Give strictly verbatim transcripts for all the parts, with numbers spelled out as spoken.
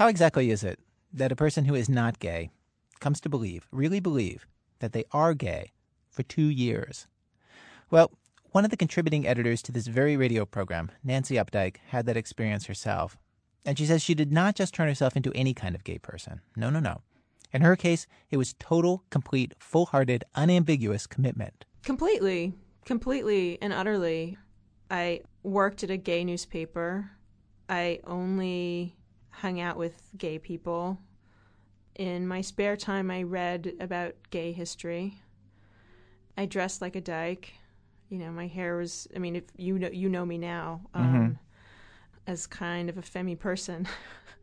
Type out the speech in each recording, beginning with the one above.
How exactly is it that a person who is not gay comes to believe, really believe, that they are gay for two years? Well, one of the contributing editors to this very radio program, Nancy Updike, had that experience herself. And she says she did not just turn herself into any kind of gay person. No, no, no. In her case, it was total, complete, full-hearted, unambiguous commitment. Completely. Completely and utterly. I worked at a gay newspaper. I only hung out with gay people. In my spare time, I read about gay history. I dressed like a dyke. You know, my hair was, I mean, if you know, you know me now um, mm-hmm. as kind of a femmy person.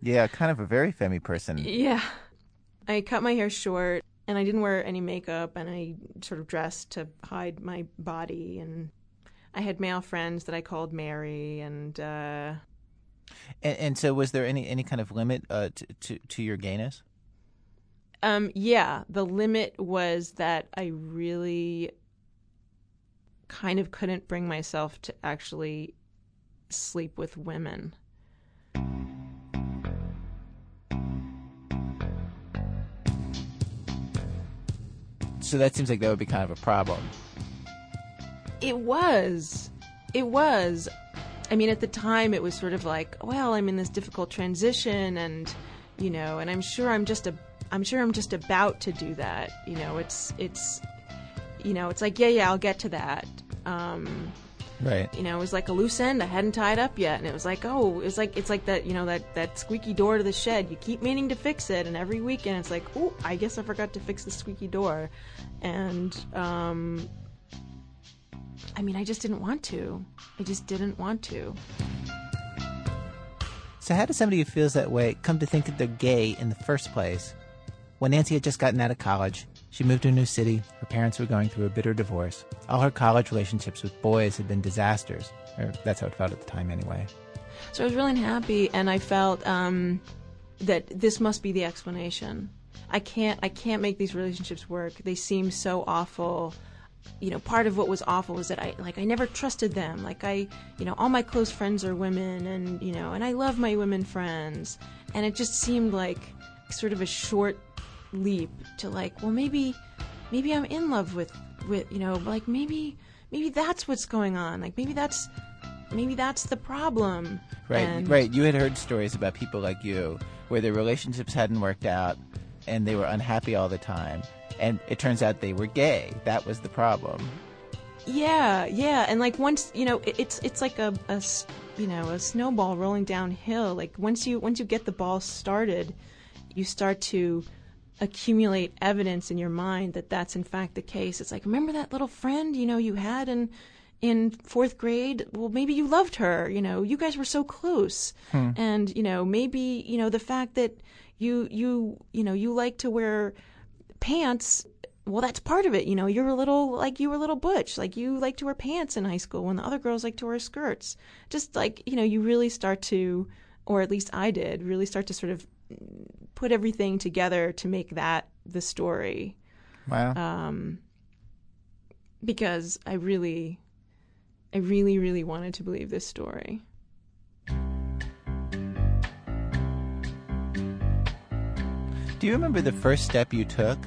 Yeah, kind of a very femmy person. Yeah. I cut my hair short, and I didn't wear any makeup, and I sort of dressed to hide my body, and I had male friends that I called Mary, and... Uh, and, and so was there any, any kind of limit uh, to, to, to your gayness? Um, yeah. The limit was that I really kind of couldn't bring myself to actually sleep with women. So that seems like that would be kind of a problem. It was. It was. I mean, at the time, it was sort of like, well, I'm in this difficult transition, and, you know, and I'm sure I'm just a, I'm sure I'm just about to do that. You know, it's, it's, you know, it's like, yeah, yeah, I'll get to that. Um, right. You know, it was like a loose end I hadn't tied up yet, and it was like, oh, it's like, it's like that, you know, that, that squeaky door to the shed. You keep meaning to fix it, and every weekend it's like, oh, I guess I forgot to fix the squeaky door, and, um. I mean, I just didn't want to. I just didn't want to. So how does somebody who feels that way come to think that they're gay in the first place? When Nancy had just gotten out of college, she moved to a new city. Her parents were going through a bitter divorce. All her college relationships with boys had been disasters. Or that's how it felt at the time anyway. So I was really unhappy, and I felt um, that this must be the explanation. I can't, I can't make these relationships work. They seem so awful. You know, part of what was awful was that I, like, I never trusted them. Like, I, you know, all my close friends are women, and, you know, and I love my women friends. And it just seemed like sort of a short leap to, like, well, maybe, maybe I'm in love with, with, you know, like, maybe, maybe that's what's going on. Like, maybe that's, maybe that's the problem. Right, and, right. You had heard stories about people like you where their relationships hadn't worked out and they were unhappy all the time. And it turns out they were gay. That was the problem. Yeah, yeah. And, like, once, you know, it's it's like a, a, you know, a snowball rolling downhill. Like, once you once you get the ball started, you start to accumulate evidence in your mind that that's, in fact, the case. It's like, remember that little friend, you know, you had in, in fourth grade? Well, maybe you loved her. You know, you guys were so close. Hmm. And, you know, maybe, you know, the fact that you you, you know, you like to wear pants, well, that's part of it. You know, you're a little, like, you were a little butch. Like, you like to wear pants in high school when the other girls like to wear skirts. Just, like, you know, you really start to, or at least I did, really start to sort of put everything together to make that the story. Wow. Um, because I really, I really, really wanted to believe this story. Do you remember the first step you took?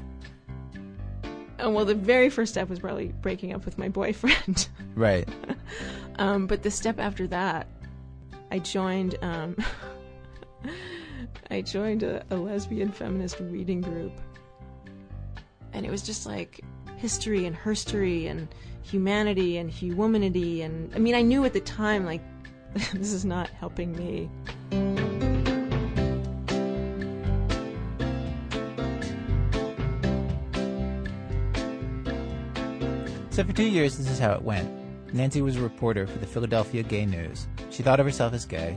Oh, well, the very first step was probably breaking up with my boyfriend. Right. um, but the step after that, I joined um, I joined a, a lesbian feminist reading group. And it was just like history and herstory and humanity and huwomanity. And I mean, I knew at the time, like, this is not helping me. So for two years, this is how it went. Nancy was a reporter for the Philadelphia Gay News. She thought of herself as gay.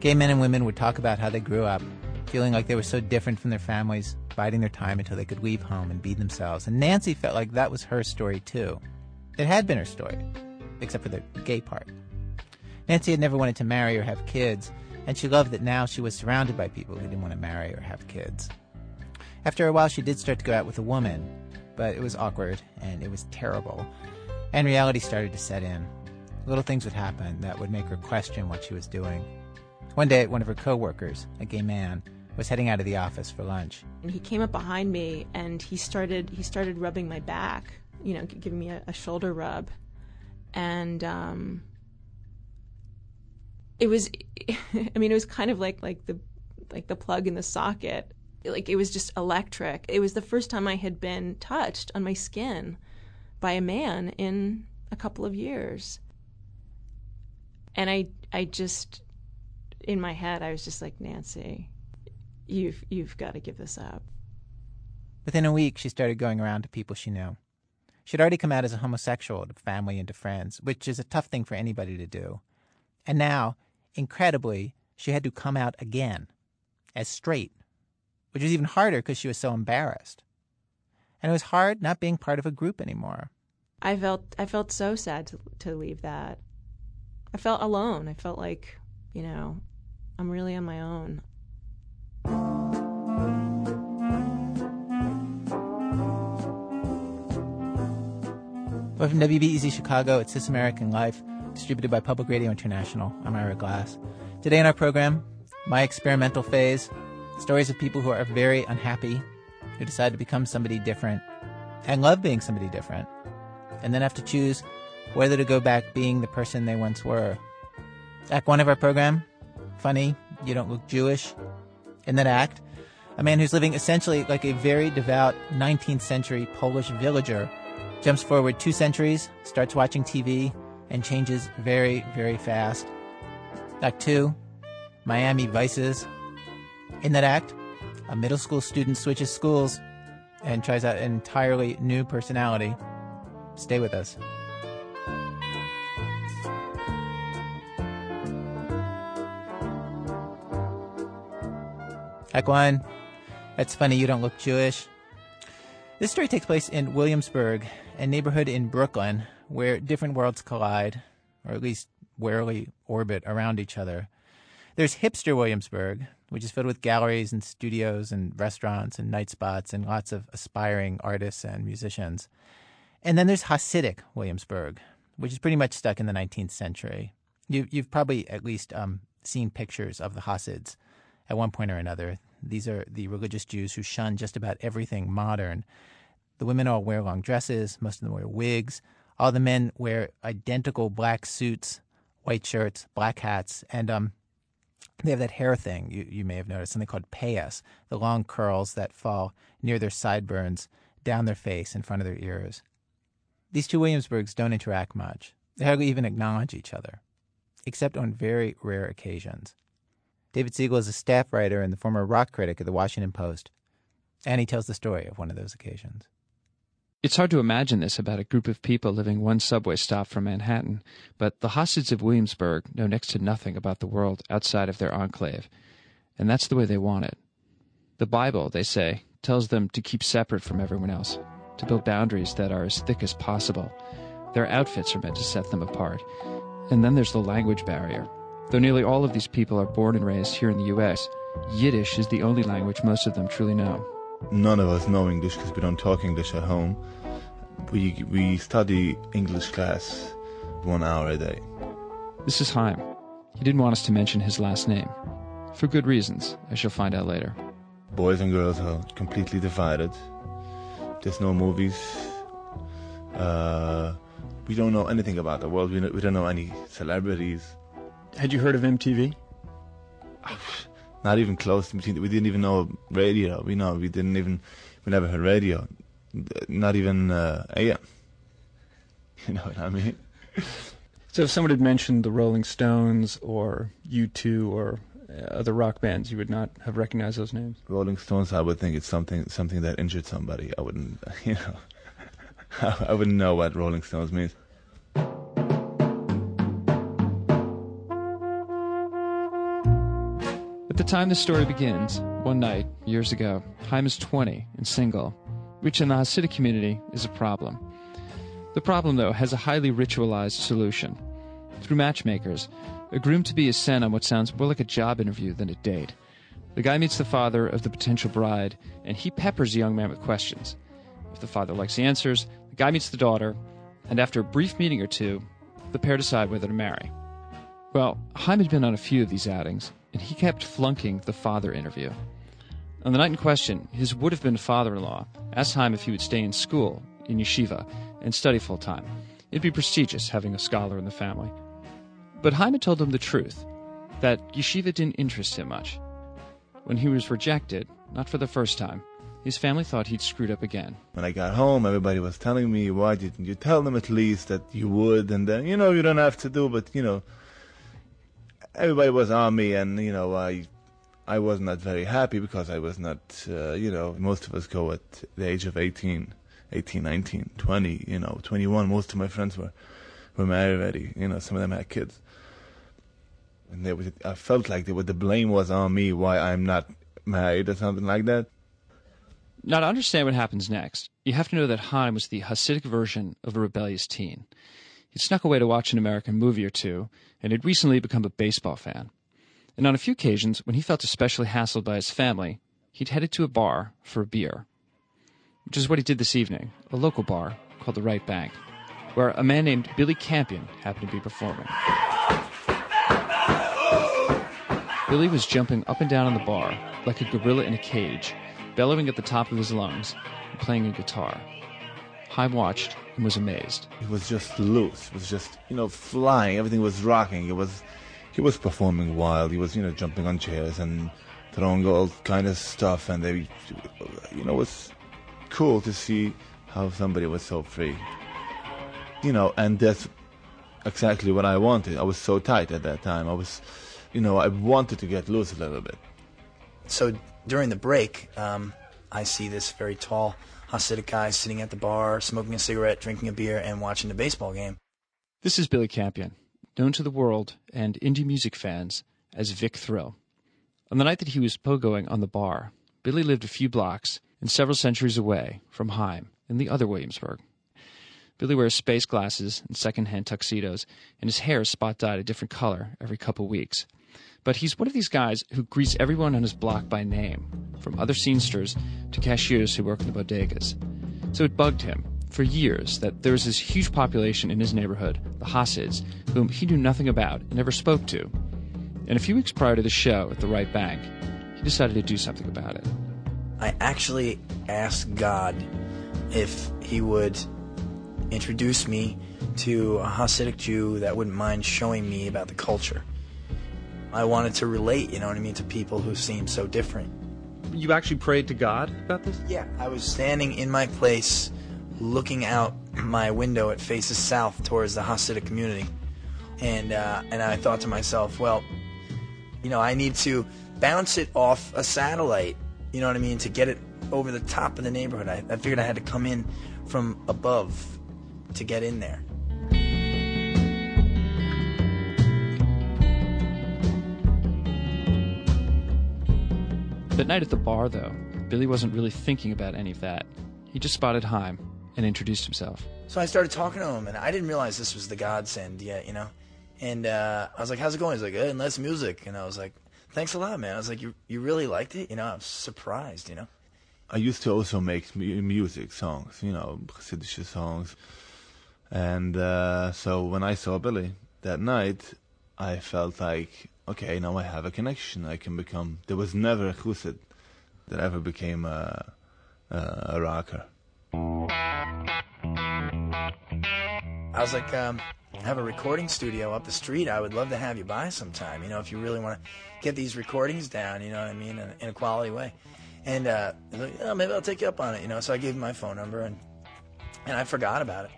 Gay men and women would talk about how they grew up, feeling like they were so different from their families, biding their time until they could leave home and be themselves. And Nancy felt like that was her story, too. It had been her story, except for the gay part. Nancy had never wanted to marry or have kids, and she loved that now she was surrounded by people who didn't want to marry or have kids. After a while, she did start to go out with a woman, but it was awkward, and it was terrible. And reality started to set in. Little things would happen that would make her question what she was doing. One day, one of her co-workers, a gay man, was heading out of the office for lunch. And he came up behind me and he started he started rubbing my back, you know, giving me a, a shoulder rub. And um, it was, I mean, it was kind of like like the like the plug in the socket. Like, it was just electric. It was the first time I had been touched on my skin by a man in a couple of years. And I I just, in my head, I was just like, Nancy, you've, you've got to give this up. Within a week, she started going around to people she knew. She'd already come out as a homosexual to family and to friends, which is a tough thing for anybody to do. And now, incredibly, she had to come out again as straight, which was even harder because she was so embarrassed. And it was hard not being part of a group anymore. I felt I felt so sad to, to leave that. I felt alone. I felt like, you know, I'm really on my own. We're from W B E Z Chicago. It's This American Life, distributed by Public Radio International. I'm Ira Glass. Today in our program, my experimental phase, stories of people who are very unhappy, who decide to become somebody different, and love being somebody different, and then have to choose whether to go back being the person they once were. Act one of our program, funny, you don't look Jewish. In that act, a man who's living essentially like a very devout nineteenth century Polish villager jumps forward two centuries, starts watching T V, and changes very, very fast. Act two, Miami Vices. In that act, a middle school student switches schools and tries out an entirely new personality. Stay with us. Act one, that's funny, you don't look Jewish. This story takes place in Williamsburg, a neighborhood in Brooklyn where different worlds collide, or at least warily orbit around each other. There's hipster Williamsburg, which is filled with galleries and studios and restaurants and night spots and lots of aspiring artists and musicians. And then there's Hasidic Williamsburg, which is pretty much stuck in the nineteenth century. You, you've probably at least um, seen pictures of the Hasids at one point or another. These are the religious Jews who shun just about everything modern. The women all wear long dresses. Most of them wear wigs. All the men wear identical black suits, white shirts, black hats, and um. They have that hair thing you, you may have noticed, something called payas, the long curls that fall near their sideburns, down their face, in front of their ears. These two Williamsburgs don't interact much. They hardly even acknowledge each other, except on very rare occasions. David Siegel is a staff writer and the former rock critic at the Washington Post, and he tells the story of one of those occasions. It's hard to imagine this about a group of people living one subway stop from Manhattan, but the Hasids of Williamsburg know next to nothing about the world outside of their enclave, and that's the way they want it. The Bible, they say, tells them to keep separate from everyone else, to build boundaries that are as thick as possible. Their outfits are meant to set them apart. And then there's the language barrier. Though nearly all of these people are born and raised here in the U S, Yiddish is the only language most of them truly know. None of us know English because we don't talk English at home. We we study English class one hour a day. This is Chaim. He didn't want us to mention his last name. For good reasons, as you'll find out later. Boys and girls are completely divided. There's no movies. Uh, we don't know anything about the world. We, we don't know any celebrities. Had you heard of M T V? Not even close. We didn't even know radio. We know we didn't even we never heard radio. Not even uh, A M. You know what I mean? So if someone had mentioned the Rolling Stones or U two or other rock bands, you would not have recognized those names. Rolling Stones, I would think it's something something that injured somebody. I wouldn't, you know, I, I wouldn't know what Rolling Stones means. At the time the story begins, one night, years ago, Chaim is twenty and single, which in the Hasidic community is a problem. The problem, though, has a highly ritualized solution. Through matchmakers, a groom-to-be is sent on what sounds more like a job interview than a date. The guy meets the father of the potential bride, and he peppers the young man with questions. If the father likes the answers, the guy meets the daughter, and after a brief meeting or two, the pair decide whether to marry. Well, Chaim had been on a few of these outings, and he kept flunking the father interview. On the night in question, his would-have-been father-in-law asked Chaim if he would stay in school, in yeshiva, and study full-time. It'd be prestigious having a scholar in the family. But Chaim had told him the truth, that yeshiva didn't interest him much. When he was rejected, not for the first time, his family thought he'd screwed up again. When I got home, everybody was telling me, why didn't you tell them at least that you would? And then, you know, you don't have to do, but, you know, everybody was on me, and, you know, I I was not very happy because I was not, uh, you know, most of us go at the age of eighteen, nineteen, twenty, you know, twenty-one. Most of my friends were, were married already. You know, some of them had kids. And they was, I felt like they were, the blame was on me why I'm not married or something like that. Now, to understand what happens next, you have to know that Chaim was the Hasidic version of a rebellious teen. He'd snuck away to watch an American movie or two, and had recently become a baseball fan. And on a few occasions, when he felt especially hassled by his family, he'd headed to a bar for a beer, which is what he did this evening, a local bar called the Wright Bank, where a man named Billy Campion happened to be performing. Billy was jumping up and down on the bar like a gorilla in a cage, bellowing at the top of his lungs and playing a guitar. Chaim watched and was amazed. It was just loose. It was just, you know, flying. Everything was rocking. It was, he was performing wild. He was, you know, jumping on chairs and throwing all kind of stuff. And they, you know, it was cool to see how somebody was so free. You know, and that's exactly what I wanted. I was so tight at that time. I was, you know, I wanted to get loose a little bit. So during the break, um, I see this very tall Hasidic guy sitting at the bar, smoking a cigarette, drinking a beer, and watching the baseball game. This is Billy Campion, known to the world and indie music fans as Vic Thrill. On the night that he was pogoing on the bar, Billy lived a few blocks and several centuries away from Chaim in the other Williamsburg. Billy wears space glasses and secondhand tuxedos, and his hair is spot-dyed a different color every couple weeks. But he's one of these guys who greets everyone on his block by name, from other scenesters to cashiers who work in the bodegas. So it bugged him for years that there was this huge population in his neighborhood, the Hasids, whom he knew nothing about and never spoke to. And a few weeks prior to the show at the Wright Bank, he decided to do something about it. I actually asked God if he would introduce me to a Hasidic Jew that wouldn't mind showing me about the culture. I wanted to relate, you know what I mean, to people who seem so different. You actually prayed to God about this? Yeah, I was standing in my place, looking out my window. It faces south towards the Hasidic community. And uh, and I thought to myself, well, you know, I need to bounce it off a satellite, you know what I mean, to get it over the top of the neighborhood. I, I figured I had to come in from above to get in there. That night at the bar, though, Billy wasn't really thinking about any of that. He just spotted Chaim and introduced himself. So I started talking to him, and I didn't realize this was the godsend yet, you know? And uh, I was like, how's it going? He's like, eh, and less music. And I was like, thanks a lot, man. I was like, you you really liked it? You know, I was surprised, you know? I used to also make music songs, you know, Hasidic songs. And uh, so when I saw Billy that night, I felt like, okay, now I have a connection. I can become... There was never a Chassid that ever became a, a, a rocker. I was like, um, I have a recording studio up the street. I would love to have you by sometime, you know, if you really want to get these recordings down, you know what I mean, in, in a quality way. And uh, I was like, oh, maybe I'll take you up on it, you know. So I gave him my phone number, and, and I forgot about it.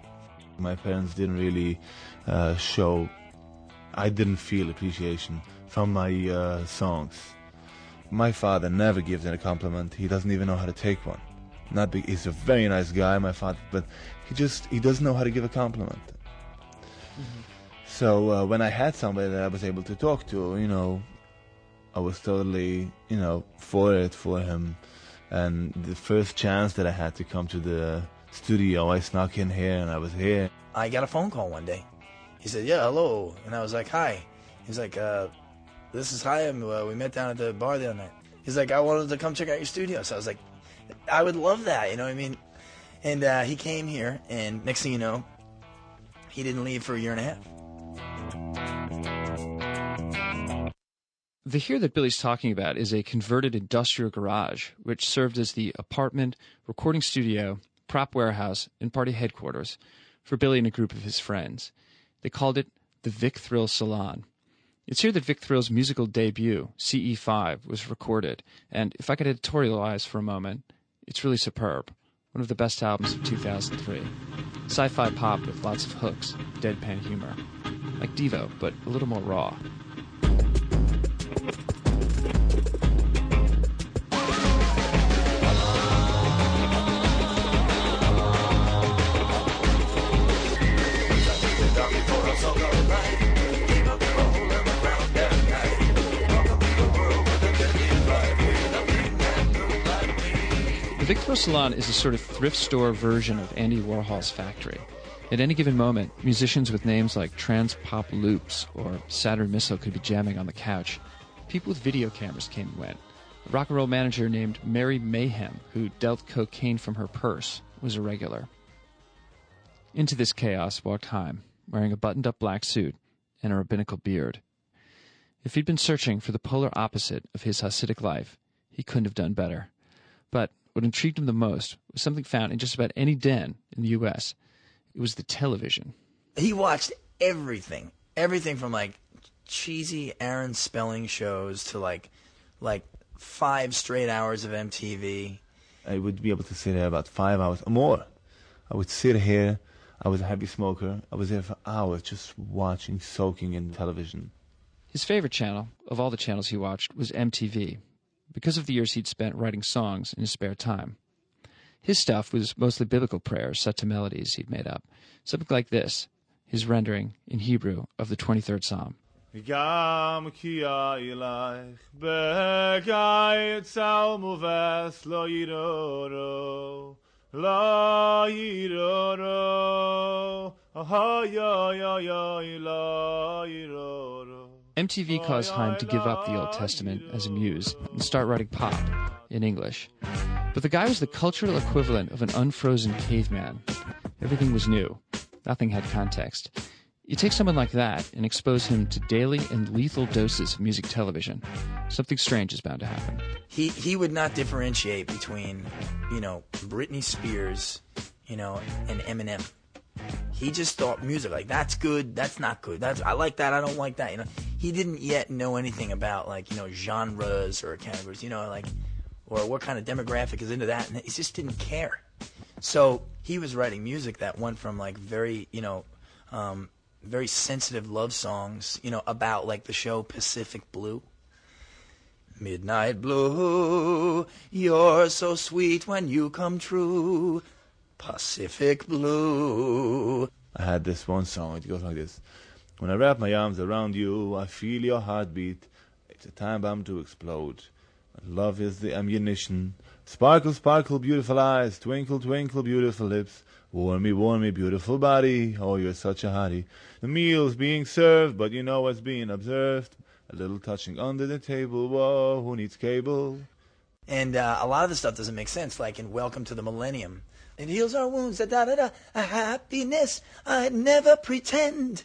My parents didn't really uh, show... I didn't feel appreciation from my uh, songs. My father never gives in a compliment. He doesn't even know how to take one. Not be, he's a very nice guy, my father, but he just he doesn't know how to give a compliment. Mm-hmm. So uh, when I had somebody that I was able to talk to, you know, I was totally, you know, for it for him. And the first chance that I had to come to the studio, I snuck in here, and I was here. I got a phone call one day. He said, yeah, hello. And I was like, hi. He's like, uh, this is Chaim. Uh, we met down at the bar the other night. He's like, I wanted to come check out your studio. So I was like, I would love that. You know what I mean? And uh, he came here. And next thing you know, he didn't leave for a year and a half. The here that Billy's talking about is a converted industrial garage, which served as the apartment, recording studio, prop warehouse, and party headquarters for Billy and a group of his friends. They called it the Vic Thrill Salon. It's here that Vic Thrill's musical debut, C E five, was recorded, and if I could editorialize for a moment, it's really superb. One of the best albums of two thousand three. Sci-fi pop with lots of hooks, deadpan humor. Like Devo, but a little more raw. The Vic Thrill Salon is a sort of thrift store version of Andy Warhol's factory. At any given moment, musicians with names like Trans Pop Loops or Saturn Missile could be jamming on the couch. People with video cameras came and went. A rock and roll manager named Mary Mayhem, who dealt cocaine from her purse, was a regular. Into this chaos walked Chaim, wearing a buttoned-up black suit and a rabbinical beard. If he'd been searching for the polar opposite of his Hasidic life, he couldn't have done better. But what intrigued him the most was something found in just about any den in the U S. It was the television. He watched everything. Everything from, like, cheesy Aaron Spelling shows to, like, like five straight hours of M T V. I would be able to sit here about five hours or more. I would sit here. I was a heavy smoker. I was there for hours just watching, soaking in television. His favorite channel, of all the channels he watched, was M T V, because of the years he'd spent writing songs in his spare time. His stuff was mostly biblical prayers set to melodies he'd made up. Something like this, his rendering in Hebrew of the twenty-third Psalm. M T V caused Chaim to give up the Old Testament as a muse and start writing pop in English. But the guy was the cultural equivalent of an unfrozen caveman. Everything was new. Nothing had context. You take someone like that and expose him to daily and lethal doses of music television. Something strange is bound to happen. He he would not differentiate between, you know, Britney Spears, you know, and Eminem. He just thought music, like, that's good, that's not good, that's I like that, I don't like that, you know. He didn't yet know anything about, like, you know, genres or categories, you know, like, or what kind of demographic is into that, and he just didn't care. So he was writing music that went from, like, very, you know, um, very sensitive love songs, you know, about, like, the show Pacific Blue. Midnight Blue, you're so sweet when you come true. Pacific Blue. I had this one song, it goes like this. When I wrap my arms around you, I feel your heartbeat. It's a time bomb to explode. Love is the ammunition. Sparkle, sparkle, beautiful eyes. Twinkle, twinkle, beautiful lips. Warm me, warm me, beautiful body. Oh, you're such a hottie. The meal's being served, but you know what's being observed. A little touching under the table. Whoa, who needs cable? And uh, a lot of the stuff doesn't make sense, like in Welcome to the Millennium. It heals our wounds, da-da-da-da, a happiness I'd never pretend.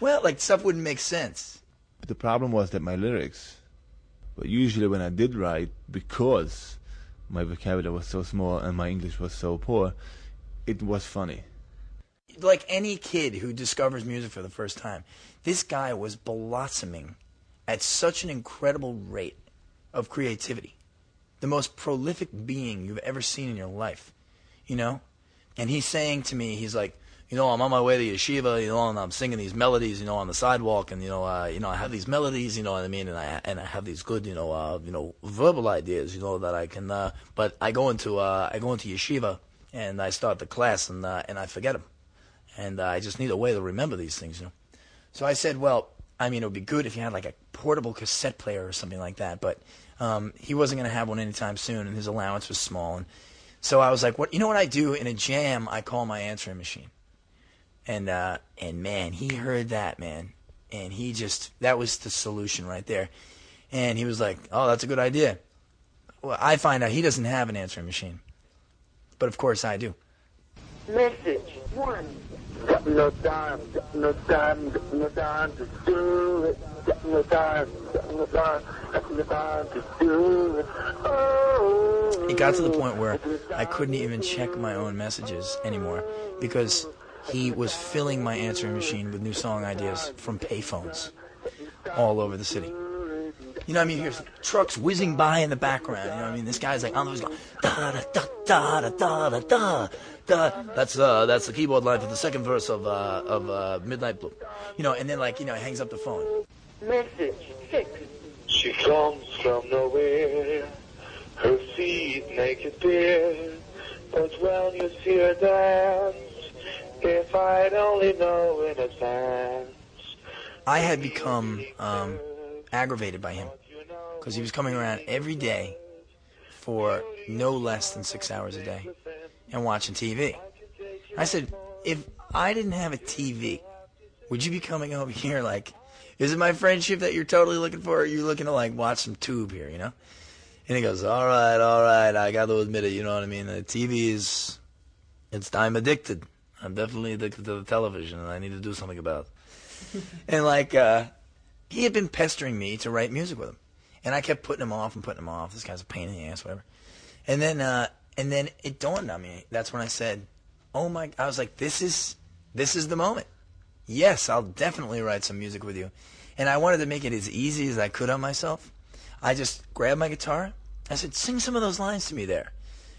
Well, like, stuff wouldn't make sense. But the problem was that my lyrics, but usually when I did write, because my vocabulary was so small and my English was so poor, it was funny. Like any kid who discovers music for the first time, this guy was blossoming at such an incredible rate of creativity. The most prolific being you've ever seen in your life. You know? And he's saying to me, he's like, you know, I'm on my way to yeshiva, you know, and I'm singing these melodies, you know, on the sidewalk, and, you know, uh, you know, I have these melodies, you know what I mean, and I and I have these good, you know, uh, you know, verbal ideas, you know, that I can, uh, but I go into, uh, I go into yeshiva, and I start the class, and uh, and I forget them, and uh, I just need a way to remember these things, you know. So I said, well, I mean, it would be good if you had like a portable cassette player or something like that, but um, he wasn't going to have one anytime soon, and his allowance was small, and so I was like, what? You know what I do in a jam? I call my answering machine. And, uh, and man, he heard that, man. And he just, that was the solution right there. And he was like, oh, that's a good idea. Well, I find out he doesn't have an answering machine. But of course I do. Message one Got no time, got no time, got no time to do it. Got no time, got no time, got no time to do it. Oh. It got to the point where I couldn't even check my own messages anymore because he was filling my answering machine with new song ideas from payphones all over the city. You know what I mean? Here's trucks whizzing by in the background. You know what I mean? This guy's like, I don't know, he's da da da da da da da da da. That's uh, that's the keyboard line for the second verse of uh, of uh, Midnight Blue. You know, and then like you know, he hangs up the phone. Message six. She comes from nowhere, her feet naked bare, but when you see her dance, if I'd only know in advance. I had become um. aggravated by him because he was coming around every day for no less than six hours a day and watching T V. I said, if I didn't have a T V, would you be coming over here like, is it my friendship that you're totally looking for, or are you looking to like watch some tube here, you know? And he goes, all right, all right, I got to admit it, you know what I mean? The T V is, it's, I'm addicted. I'm definitely addicted to the television and I need to do something about it. And like, uh, he had been pestering me to write music with him. And I kept putting him off and putting him off. This guy's a pain in the ass, whatever. And then uh, and then it dawned on me. That's when I said, oh my, I was like, this is this is the moment. Yes, I'll definitely write some music with you. And I wanted to make it as easy as I could on myself. I just grabbed my guitar. I said, sing some of those lines to me there.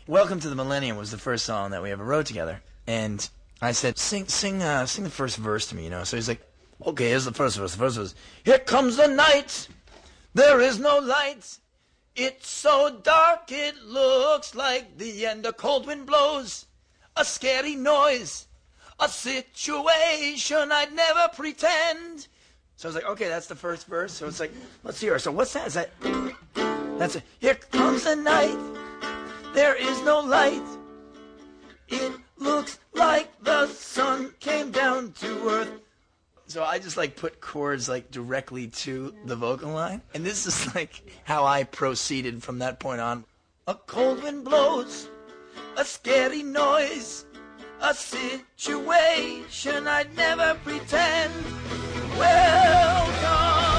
Welcome to the Millennium was the first song that we ever wrote together. And I said, sing sing, uh, sing the first verse to me, you know. So he's like, okay, here's the first verse. The first verse. Here comes the night. There is no light. It's so dark it looks like the end. A cold wind blows. A scary noise. A situation I'd never pretend. So I was like, okay, that's the first verse. So it's like, let's hear it. So what's that? Is that? That's it. Here comes the night. There is no light. It looks like the sun came down to earth. So I just like put chords like directly to the vocal line. And this is like how I proceeded from that point on. A cold wind blows, a scary noise, a situation I'd never pretend. Welcome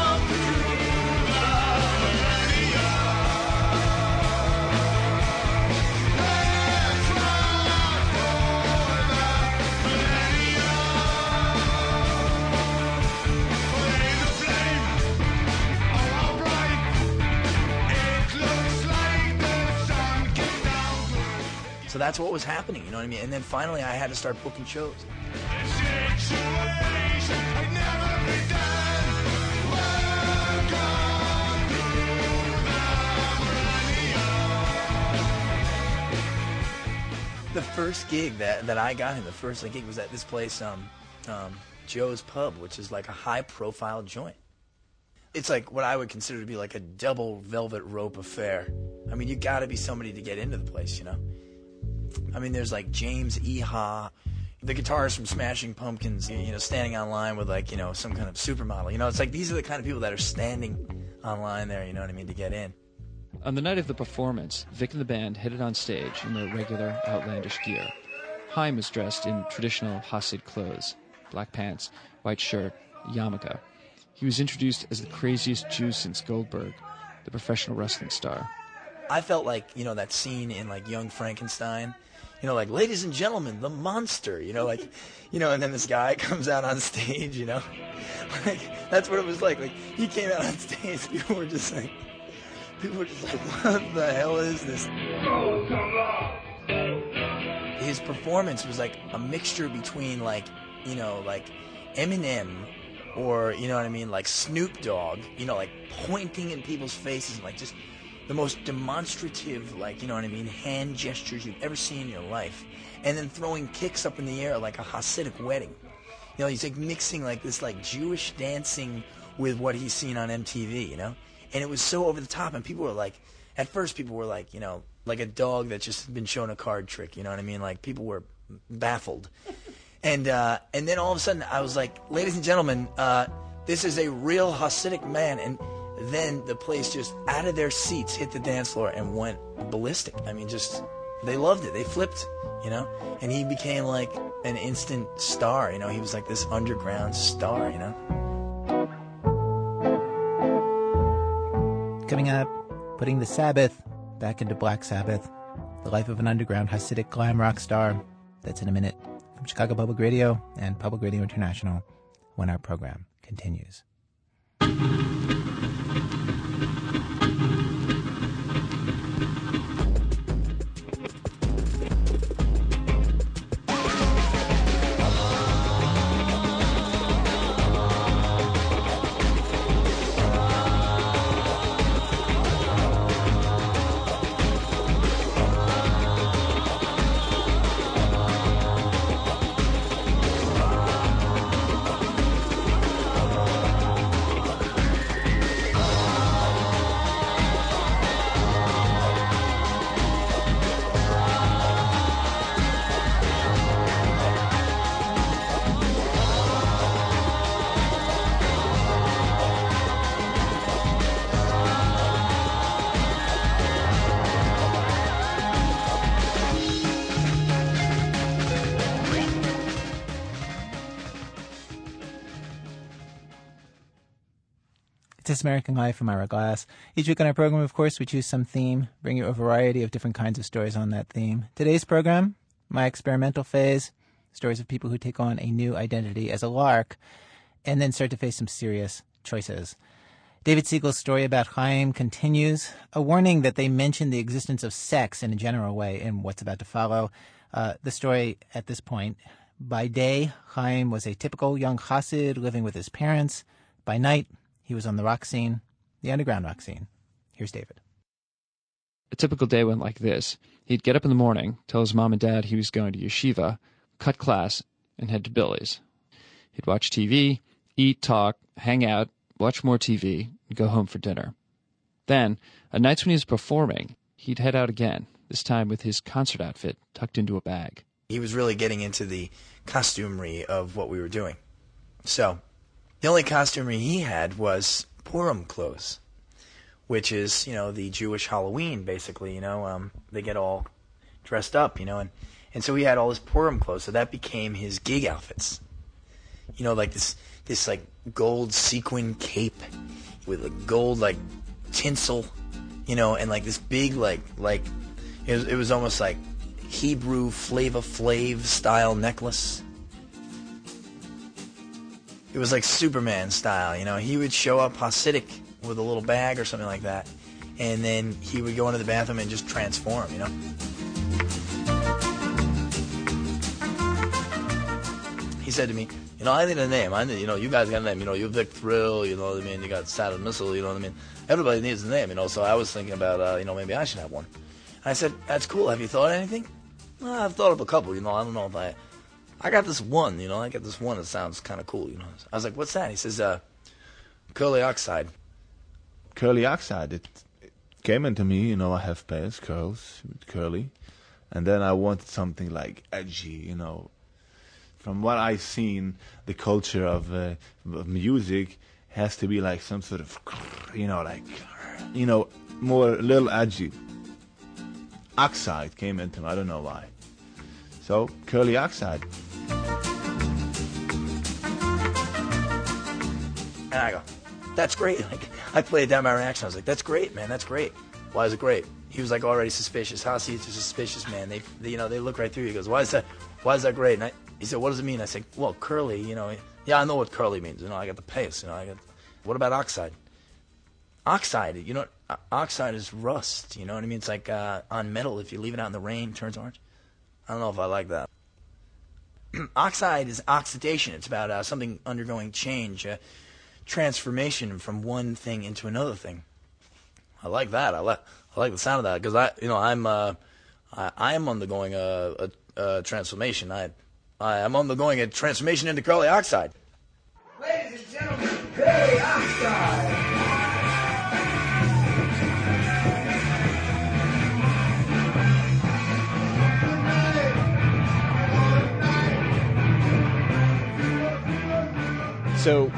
So that's what was happening, you know what I mean? And then finally I had to start booking shows. The first gig that, that I got him, the first gig was at this place, um, um, Joe's Pub, which is like a high-profile joint. It's like what I would consider to be like a double velvet rope affair. I mean, you got to be somebody to get into the place, you know? I mean, there's like James Eha, the guitarist from Smashing Pumpkins, you know, standing online with like, you know, some kind of supermodel. You know, it's like these are the kind of people that are standing online there, you know what I mean, to get in. On the night of the performance, Vic and the band headed on stage in their regular outlandish gear. Chaim was dressed in traditional Hasid clothes, black pants, white shirt, yarmulke. He was introduced as the craziest Jew since Goldberg, the professional wrestling star. I felt like, you know, that scene in, like, Young Frankenstein, you know, like, ladies and gentlemen, the monster, you know, like, you know, and then this guy comes out on stage, you know, like, that's what it was like, like, he came out on stage, people were just like, people were just like, what the hell is this? His performance was, like, a mixture between, like, you know, like, Eminem, or, you know what I mean, like, Snoop Dogg, you know, like, pointing in people's faces, and, like, just... the most demonstrative, like, you know what I mean, hand gestures you've ever seen in your life. And then throwing kicks up in the air like a Hasidic wedding. You know, he's like mixing like this like Jewish dancing with what he's seen on M T V, you know? And it was so over the top, and people were like, at first people were like, you know, like a dog that's just been shown a card trick, you know what I mean? Like, people were baffled. And, uh, and then all of a sudden I was like, ladies and gentlemen, uh, this is a real Hasidic man, and... then the place just, out of their seats, hit the dance floor and went ballistic. I mean, just, they loved it. They flipped, you know? And he became like an instant star, you know, he was like this underground star, you know. Coming up, putting the Sabbath back into Black Sabbath, the life of an underground Hasidic glam rock star. That's in a minute from Chicago Public Radio and Public Radio International when our program continues. This American Life from Ira Glass. Each week on our program, of course, we choose some theme, bring you a variety of different kinds of stories on that theme. Today's program, my experimental phase, stories of people who take on a new identity as a lark and then start to face some serious choices. David Siegel's story about Chaim continues, a warning that they mention the existence of sex in a general way in what's about to follow. Uh, the story at this point, by day, Chaim was a typical young Hasid living with his parents. By night, he was on the rock scene, the underground rock scene. Here's David. A typical day went like this. He'd get up in the morning, tell his mom and dad he was going to yeshiva, cut class, and head to Billy's. He'd watch T V, eat, talk, hang out, watch more T V, and go home for dinner. Then, on nights when he was performing, he'd head out again, this time with his concert outfit tucked into a bag. He was really getting into the costumery of what we were doing. So the only costumery he had was Purim clothes, which is, you know, the Jewish Halloween, basically, you know. Um, they get all dressed up, you know, and, and so he had all his Purim clothes, so that became his gig outfits. You know, like this, this like, gold sequin cape with, like, gold, like, tinsel, you know, and, like, this big, like, like, it was, it was almost like Hebrew Flava Flav style necklace. It was like Superman style, you know. He would show up Hasidic with a little bag or something like that, and then he would go into the bathroom and just transform, you know. He said to me, you know, I need a name. I need, you know, you guys got a name. You know, you Vic Thrill, you know what I mean? You got Saturn Missile, you know what I mean? Everybody needs a name, you know, so I was thinking about, uh, you know, maybe I should have one. I said, that's cool. Have you thought of anything? Well, I've thought of a couple, you know. I don't know if I... I got this one, you know, I got this one that sounds kind of cool, you know. I was like, what's that? He says, uh, Curly Oxide. Curly Oxide, it, it came into me, you know, I have pairs, curls, curly. And then I wanted something like edgy, you know. From what I've seen, the culture of, uh, of music has to be like some sort of, you know, like, you know, more a little edgy. Oxide came into me, I don't know why. So, Curly Oxide. And I go, that's great. Like, I played down my reaction. I was like, that's great, man. That's great. Why is it great? He was like already suspicious. Hasidic is suspicious, man. They, they, you know, they look right through you. He goes, why is that? Why is that great? And I, he said, what does it mean? I said, well, curly. You know, yeah, I know what curly means. You know, I got the pace. You know, I got. What about oxide? Oxide. You know, oxide is rust. You know what I mean? It's like uh, on metal. If you leave it out in the rain, it turns orange. I don't know if I like that. Oxide is oxidation. It's about uh, something undergoing change. Uh, transformation from one thing into another thing. I like that. I like I like the sound of that because I, you know, I'm uh, I, I'm undergoing a, a, a transformation. I, I am undergoing a transformation into Curly Oxide. Ladies and gentlemen, Curly Oxide. So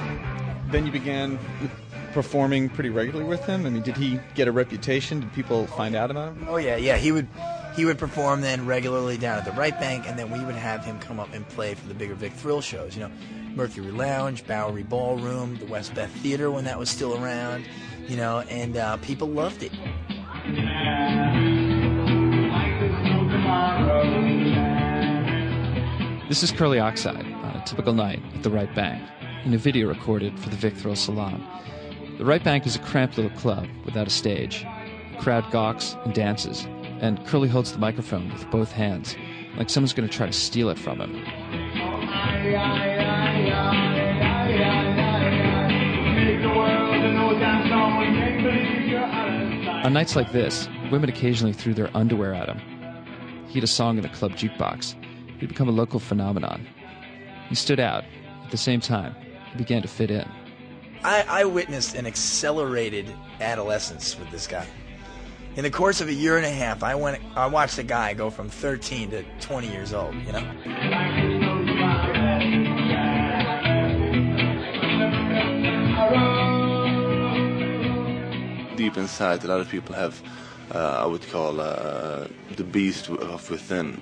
then you began performing pretty regularly with him? I mean, did he get a reputation? Did people find out about him? Oh, yeah, yeah. He would He would perform then regularly down at the Wright Bank, and then we would have him come up and play for the bigger Vic Thrill shows. You know, Mercury Lounge, Bowery Ballroom, the West Beth Theater when that was still around, you know, and uh, people loved it. This is Curly Oxide on a typical night at the Wright Bank in a video recorded for the Vic Thrill Salon. The Wright Bank is a cramped little club without a stage. The crowd gawks and dances, and Curly holds the microphone with both hands, like someone's going to try to steal it from him. On nights like this, women occasionally threw their underwear at him. He had a song in the club jukebox. He'd become a local phenomenon. He stood out. At the same time, he began to fit in. I, I witnessed an accelerated adolescence with this guy. In the course of a year and a half, I went. I watched a guy go from thirteen to twenty years old, you know? Deep inside, a lot of people have, uh, I would call, uh, the beast of within.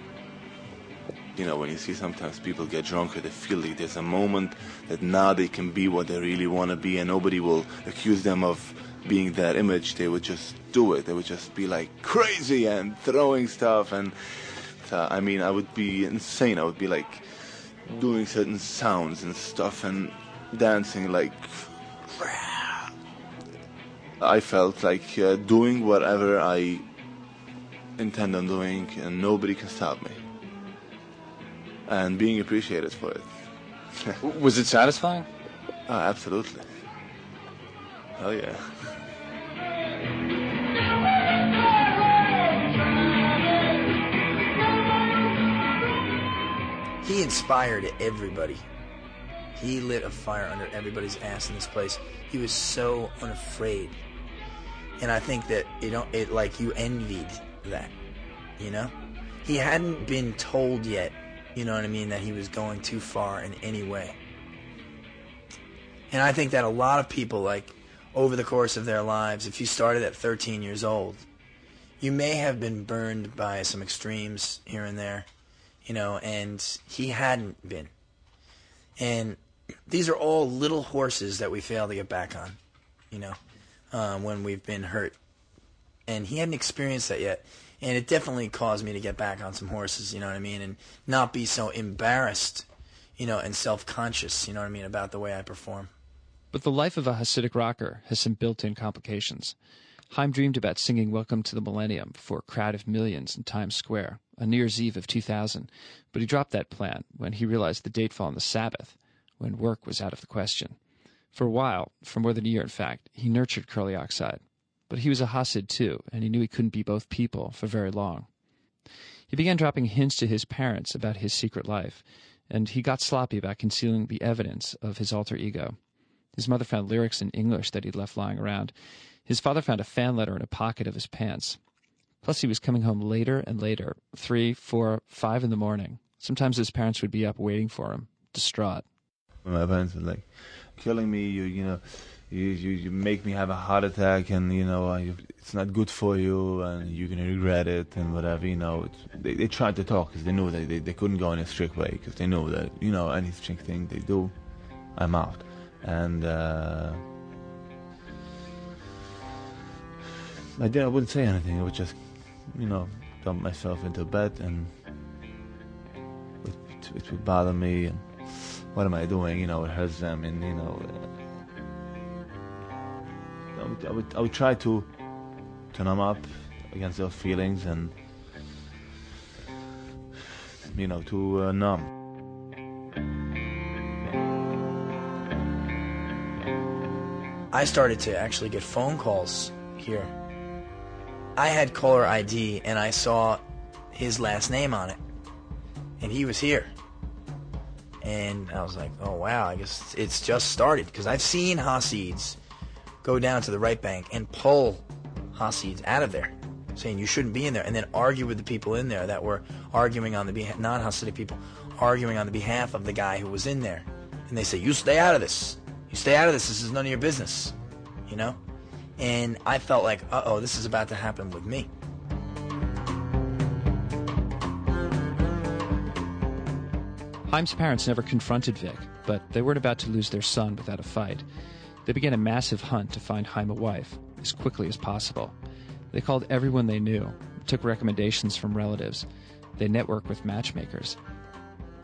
You know, when you see sometimes people get drunk or they feel like there's a moment that now they can be what they really want to be, and nobody will accuse them of being that image. They would just do it. They would just be like crazy and throwing stuff, and uh, I mean, I would be insane. I would be like doing certain sounds and stuff and dancing like I felt like uh, doing whatever I intend on doing, and nobody can stop me, and being appreciated for it. Was it satisfying? Oh, absolutely. Hell yeah. He inspired everybody. He lit a fire under everybody's ass in this place. He was so unafraid. And I think that it, it like you envied that, you know? He hadn't been told yet, you know what I mean, that he was going too far in any way. And I think that a lot of people, like, over the course of their lives, if you started at thirteen years old, you may have been burned by some extremes here and there. You know, and he hadn't been. And these are all little horses that we fail to get back on, you know, um, when we've been hurt. And he hadn't experienced that yet. And it definitely caused me to get back on some horses, you know what I mean, and not be so embarrassed, you know, and self-conscious, you know what I mean, about the way I perform. But the life of a Hasidic rocker has some built-in complications. Chaim dreamed about singing Welcome to the Millennium before a crowd of millions in Times Square on New Year's Eve of two thousand, but he dropped that plan when he realized the date fell on the Sabbath, when work was out of the question. For a while, for more than a year in fact, he nurtured Curly Oxide. But he was a Hasid too, and he knew he couldn't be both people for very long. He began dropping hints to his parents about his secret life, and he got sloppy about concealing the evidence of his alter ego. His mother found lyrics in English that he'd left lying around. His father found a fan letter in a pocket of his pants. Plus, he was coming home later and later, three, four, five in the morning. Sometimes his parents would be up waiting for him, distraught. My parents were like, killing me, you, you know, you, you, you make me have a heart attack, and, you know, I, it's not good for you, and you're going to regret it, and whatever, you know. It's, they, they tried to talk because they knew that they, they couldn't go in a strict way, because they knew that, you know, any strict thing they do, I'm out. And uh, I didn't. I wouldn't say anything. I would just, you know, dump myself into bed, and it, it, it would bother me. And what am I doing? You know, it hurts them, and you know, uh, I, would, I would. I would try to to numb up against those feelings, and you know, to uh, numb. I started to actually get phone calls here. I had caller I D, and I saw his last name on it, and he was here. And I was like, oh, wow, I guess it's just started, because I've seen Hasids go down to the Right Bank and pull Hasids out of there, saying you shouldn't be in there, and then argue with the people in there that were arguing on the behalf, non-Hasidic people, arguing on the behalf of the guy who was in there. And they say, you stay out of this. You stay out of this. This is none of your business, you know? And I felt like, uh-oh, this is about to happen with me. Chaim's parents never confronted Vic, but they weren't about to lose their son without a fight. They began a massive hunt to find Chaim a wife as quickly as possible. They called everyone they knew, took recommendations from relatives. They networked with matchmakers.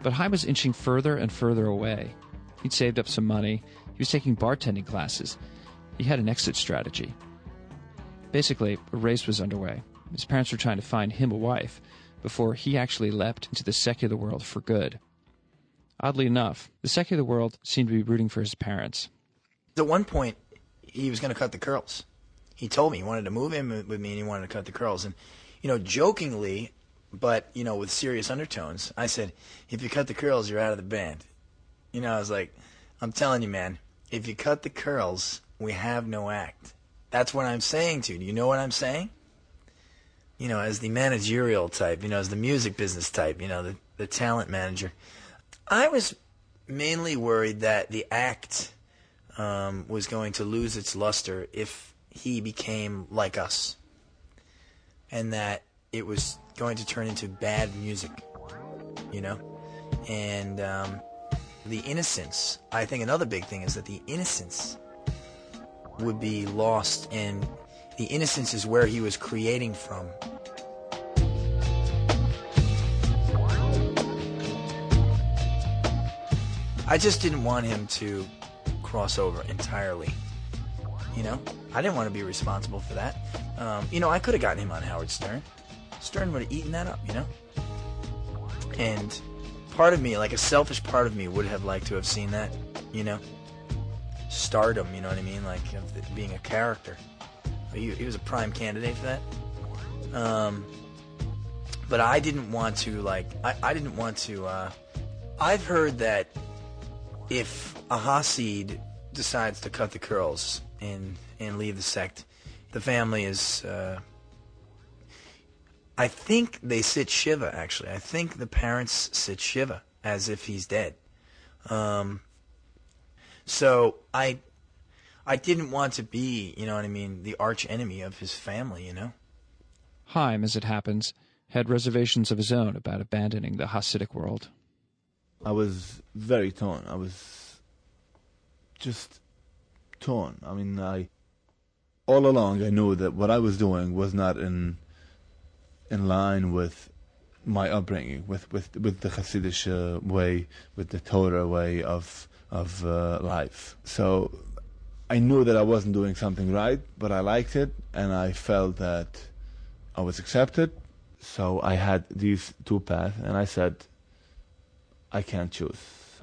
But Chaim was inching further and further away. He'd saved up some money. He was taking bartending classes. He had an exit strategy. Basically, a race was underway. His parents were trying to find him a wife before he actually leapt into the secular world for good. Oddly enough, the secular world seemed to be rooting for his parents. At one point, he was going to cut the curls. He told me he wanted to move in with me and he wanted to cut the curls. And, you know, jokingly, but, you know, with serious undertones, I said, if you cut the curls, you're out of the band. You know, I was like, I'm telling you, man, if you cut the curls, we have no act. That's what I'm saying to you. Do you know what I'm saying? You know, as the managerial type, you know, as the music business type, you know, the, the talent manager, I was mainly worried that the act um, was going to lose its luster if he became like us, and that it was going to turn into bad music, you know? And um, the innocence, I think another big thing is that the innocence would be lost, and the innocence is where he was creating from. I just didn't want him to cross over entirely, you know? I didn't want to be responsible for that. Um, you know, I could have gotten him on Howard Stern. Stern would have eaten that up, you know? And part of me, like a selfish part of me, would have liked to have seen that, you know? Stardom, you know what I mean? Like, you know, being a character. He, he was a prime candidate for that. Um, but I didn't want to, like, I, I didn't want to, uh... I've heard that if a Hasid decides to cut the curls and and leave the sect, the family is, uh, I think they sit Shiva, actually. I think the parents sit Shiva as if he's dead. Um, so I I didn't want to be, you know what I mean, the arch enemy of his family, you know? Chaim, as it happens, had reservations of his own about abandoning the Hasidic world. I was very torn. I was just torn. I mean, I all along I knew that what I was doing was not in in line with my upbringing, with with, with the Hasidic uh, way, with the Torah way of of uh, life. So I knew that I wasn't doing something right, but I liked it, and I felt that I was accepted. So I had these two paths, and I said, I can't choose.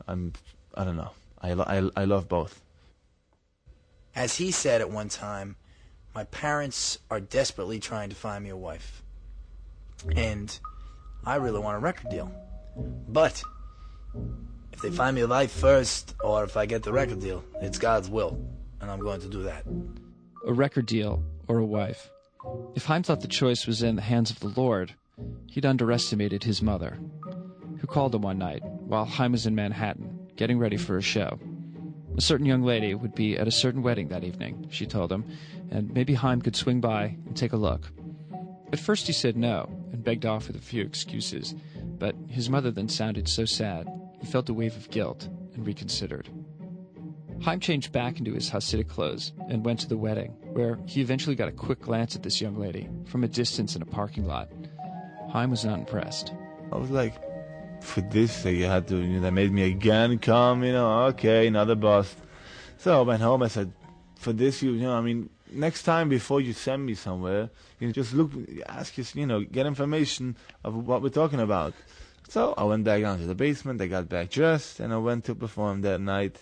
I'm, I don't know. I, lo- I, I love both. As he said at one time, my parents are desperately trying to find me a wife. And I really want a record deal. But if they find me a wife first, or if I get the record deal, it's God's will, and I'm going to do that. A record deal or a wife. If Chaim thought the choice was in the hands of the Lord, he'd underestimated his mother, who called him one night while Chaim was in Manhattan, getting ready for a show. A certain young lady would be at a certain wedding that evening, she told him, and maybe Chaim could swing by and take a look. At first he said no and begged off with a few excuses, but his mother then sounded so sad, he felt a wave of guilt and reconsidered. Chaim changed back into his Hasidic clothes and went to the wedding, where he eventually got a quick glance at this young lady from a distance in a parking lot. Chaim was not impressed. I was like, for this, I had to, you know, that made me again come, you know, okay, another bust. So I went home, I said, for this, you, you know, I mean, next time before you send me somewhere, you know, just look, ask, you, you know, get information of what we're talking about. So I went back down to the basement, I got back dressed, and I went to perform that night,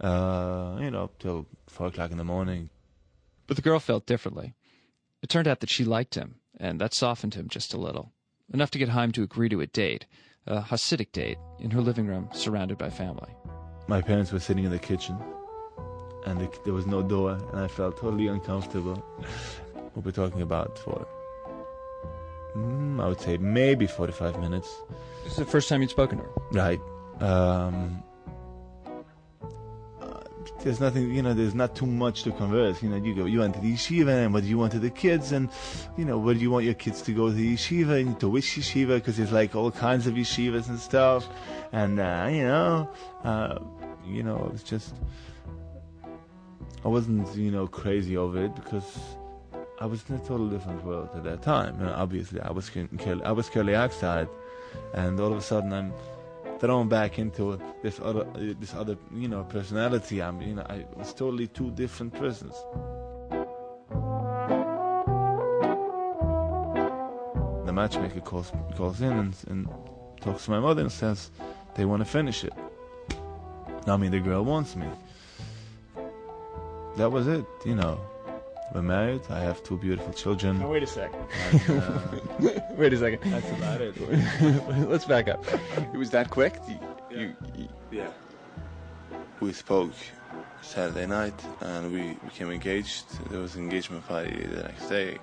uh, you know, till four o'clock in the morning. But the girl felt differently. It turned out that she liked him, and that softened him just a little, enough to get Chaim to agree to a date. A Hasidic date in her living room, surrounded by family. My parents were sitting in the kitchen, and the, there was no door, and I felt totally uncomfortable. What we're talking about for, mm, I would say, maybe forty-five minutes. This is the first time you'd spoken to her? Right. Um, uh, there's nothing, you know, there's not too much to converse. You know, you go, you went to the yeshiva, and what do you want to the kids, and, you know, what do you want your kids to go to the yeshiva, and to which yeshiva, because there's, like, all kinds of yeshivas and stuff, and, uh, you know, uh, you know, it's just, I wasn't, you know, crazy over it, because I was in a totally different world at that time. You know, obviously, I was I was Curly Oxide, and all of a sudden, I'm thrown back into this other, this other, you know, personality. I'm, you know, I was totally two different persons. The matchmaker calls calls in and, and talks to my mother and says they want to finish it. I mean, the girl wants me. That was it, you know. We're married. I have two beautiful children. Now, wait a second. And, uh, wait a second. That's about it. Let's back up. It was that quick? You, yeah. You, you, yeah. We spoke Saturday night, and we became engaged. There was an engagement party the next day.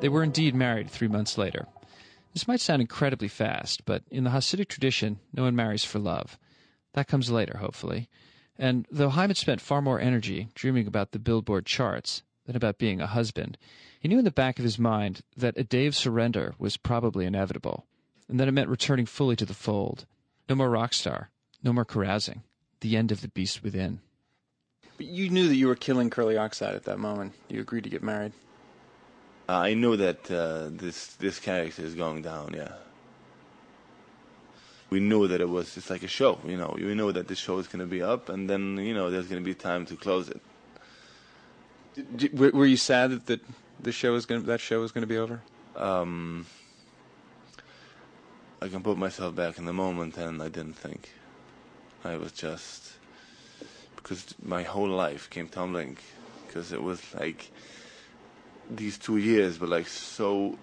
They were indeed married three months later. This might sound incredibly fast, but in the Hasidic tradition, no one marries for love. That comes later, hopefully. And though Chaim had spent far more energy dreaming about the Billboard charts than about being a husband, he knew in the back of his mind that a day of surrender was probably inevitable, and that it meant returning fully to the fold. No more rock star, no more carousing, the end of the beast within. But you knew that you were killing Curly Oxide at that moment. You agreed to get married. Uh, I knew that uh, this this character is going down, yeah. We knew that it was just like a show, you know. We know that the show is going to be up, and then, you know, there's going to be time to close it. Did, did, were you sad that the, the show is going that show is going to be over? Um, I can put myself back in the moment, and I didn't think. I was just, because my whole life came tumbling, because it was like these two years were like so.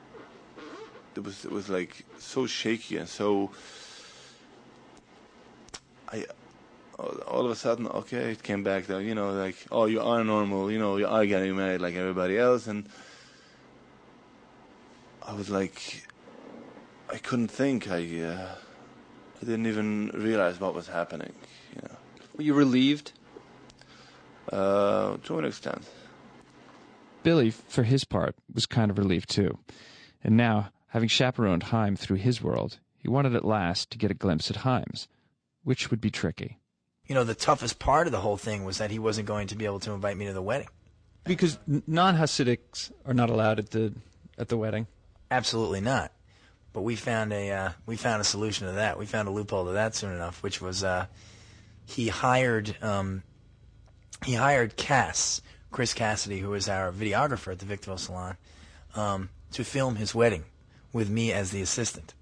It was it was like so shaky and so. I, all of a sudden, okay, it came back though, you know, like, oh, you are normal, you know, you are getting married like everybody else, and I was like, I couldn't think, I, uh, I didn't even realize what was happening, you know. Were you relieved? Uh, to an extent. Billy, for his part, was kind of relieved too, and now, having chaperoned Chaim through his world, he wanted at last to get a glimpse at Chaim's, which would be tricky. You know, the toughest part of the whole thing was that he wasn't going to be able to invite me to the wedding. Because non-Hasidics are not allowed at the at the wedding. Absolutely not. But we found a uh, we found a solution to that. We found a loophole to that soon enough, which was uh, he hired um, he hired Cass, Chris Cassidy, who was our videographer at the Vic Thrill Salon, um, to film his wedding with me as the assistant.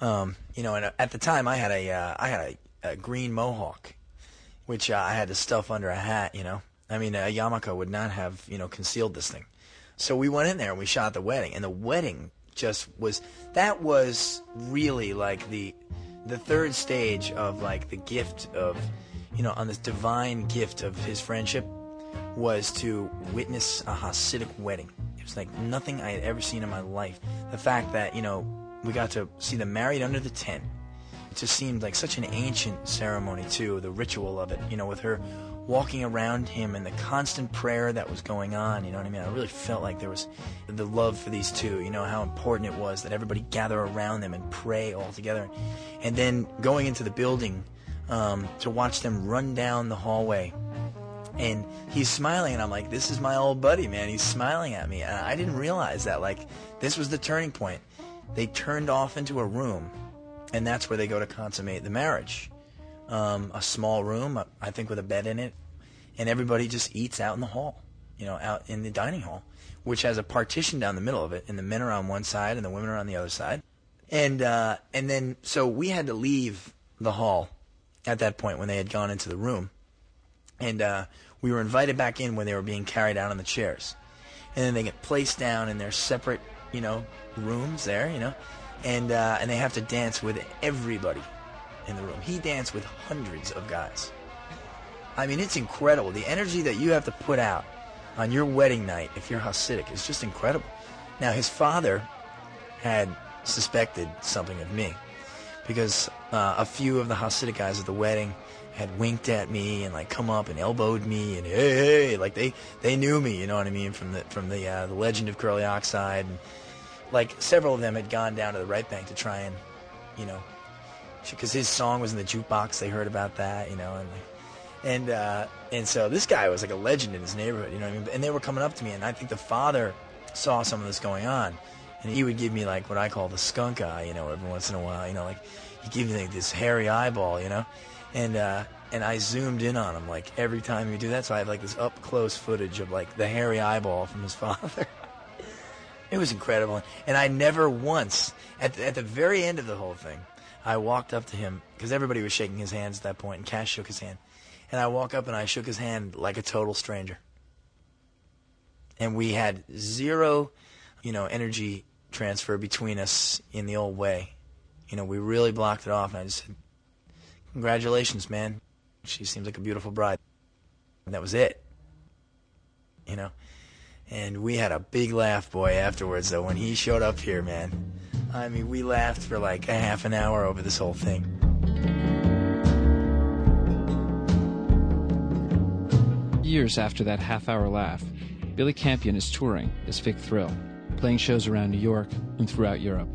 Um, you know, and at the time I had a, uh, I had a, a green mohawk, which uh, I had to stuff under a hat, you know. I mean, a yarmulke would not have, you know, concealed this thing. So we went in there and we shot the wedding, and the wedding just was, that was really like the, the third stage of like the gift of, you know, on this divine gift of his friendship was to witness a Hasidic wedding. It was like nothing I had ever seen in my life. The fact that, you know, we got to see them married under the tent. It just seemed like such an ancient ceremony, too, the ritual of it, you know, with her walking around him and the constant prayer that was going on, you know what I mean? I really felt like there was the love for these two, you know, how important it was that everybody gather around them and pray all together. And then going into the building um, to watch them run down the hallway. And he's smiling, and I'm like, this is my old buddy, man. He's smiling at me. And I didn't realize that, like, this was the turning point. They turned off into a room, and that's where they go to consummate the marriage. Um, a small room, I think, with a bed in it, and everybody just eats out in the hall, you know, out in the dining hall, which has a partition down the middle of it, and the men are on one side and the women are on the other side. And uh, and then so we had to leave the hall at that point when they had gone into the room, and uh, we were invited back in when they were being carried out on the chairs. And then they get placed down in their separate, you know, rooms there, you know, and uh, and they have to dance with everybody in the room. He danced with hundreds of guys. I mean, it's incredible. The energy that you have to put out on your wedding night, if you're Hasidic, is just incredible. Now, his father had suspected something of me, because uh, a few of the Hasidic guys at the wedding had winked at me and like come up and elbowed me and hey hey like they, they knew me, you know what I mean, from the from the uh, the legend of Curly Oxide, and like several of them had gone down to the Wright Bank to try and, you know, because his song was in the jukebox, they heard about that, you know, and and uh, and so this guy was like a legend in his neighborhood, you know what I mean, and they were coming up to me, and I think the father saw some of this going on, and he would give me like what I call the skunk eye, you know, every once in a while, you know, like he'd give me like this hairy eyeball, you know. And uh, and I zoomed in on him, like, every time we do that. So I have, like, this up-close footage of, like, the hairy eyeball from his father. It was incredible. And I never once, at the, at the very end of the whole thing, I walked up to him, because everybody was shaking his hands at that point, and Cash shook his hand. And I walk up and I shook his hand like a total stranger. And we had zero, you know, energy transfer between us in the old way. You know, we really blocked it off, and I just said, "Congratulations, man. She seems like a beautiful bride." And that was it. You know? And we had a big laugh, boy, afterwards, though, when he showed up here, man. I mean, we laughed for like a half an hour over this whole thing. Years after that half-hour laugh, Billy Campion is touring as Vic Thrill, playing shows around New York and throughout Europe.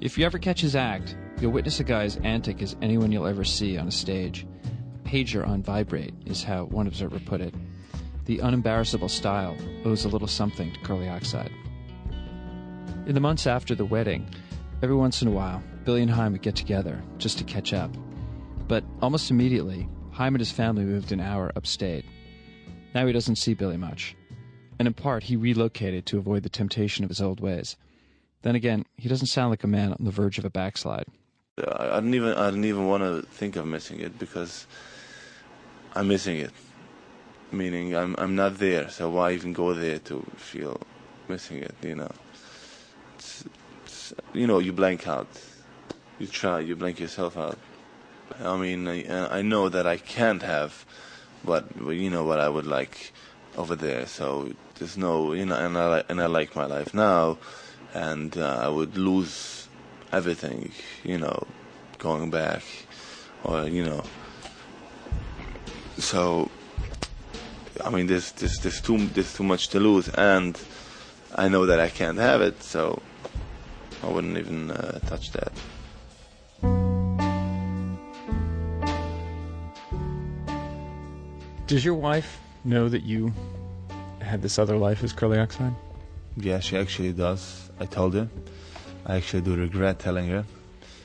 If you ever catch his act, you'll witness a guy as antic as anyone you'll ever see on a stage. A pager on vibrate is how one observer put it. The unembarrassable style owes a little something to Curly Oxide. In the months after the wedding, every once in a while, Billy and Chaim would get together just to catch up. But almost immediately, Chaim and his family moved an hour upstate. Now he doesn't see Billy much. And in part, he relocated to avoid the temptation of his old ways. Then again, he doesn't sound like a man on the verge of a backslide. I didn't even I didn't even want to think of missing it, because I'm missing it, meaning I'm I'm not there. So why even go there to feel missing it? You know, it's, it's, you know, you blank out. You try, you blank yourself out. I mean, I, I know that I can't have what you know what I would like over there. So there's no, you know, and I and I like my life now, and uh, I would lose everything, you know, going back, or, you know, so, I mean, there's, there's, there's, too, there's too much to lose, and I know that I can't have it, so I wouldn't even uh, touch that. Does your wife know that you had this other life as Curly Oxide? Yeah, she actually does. I told her. I actually do regret telling her,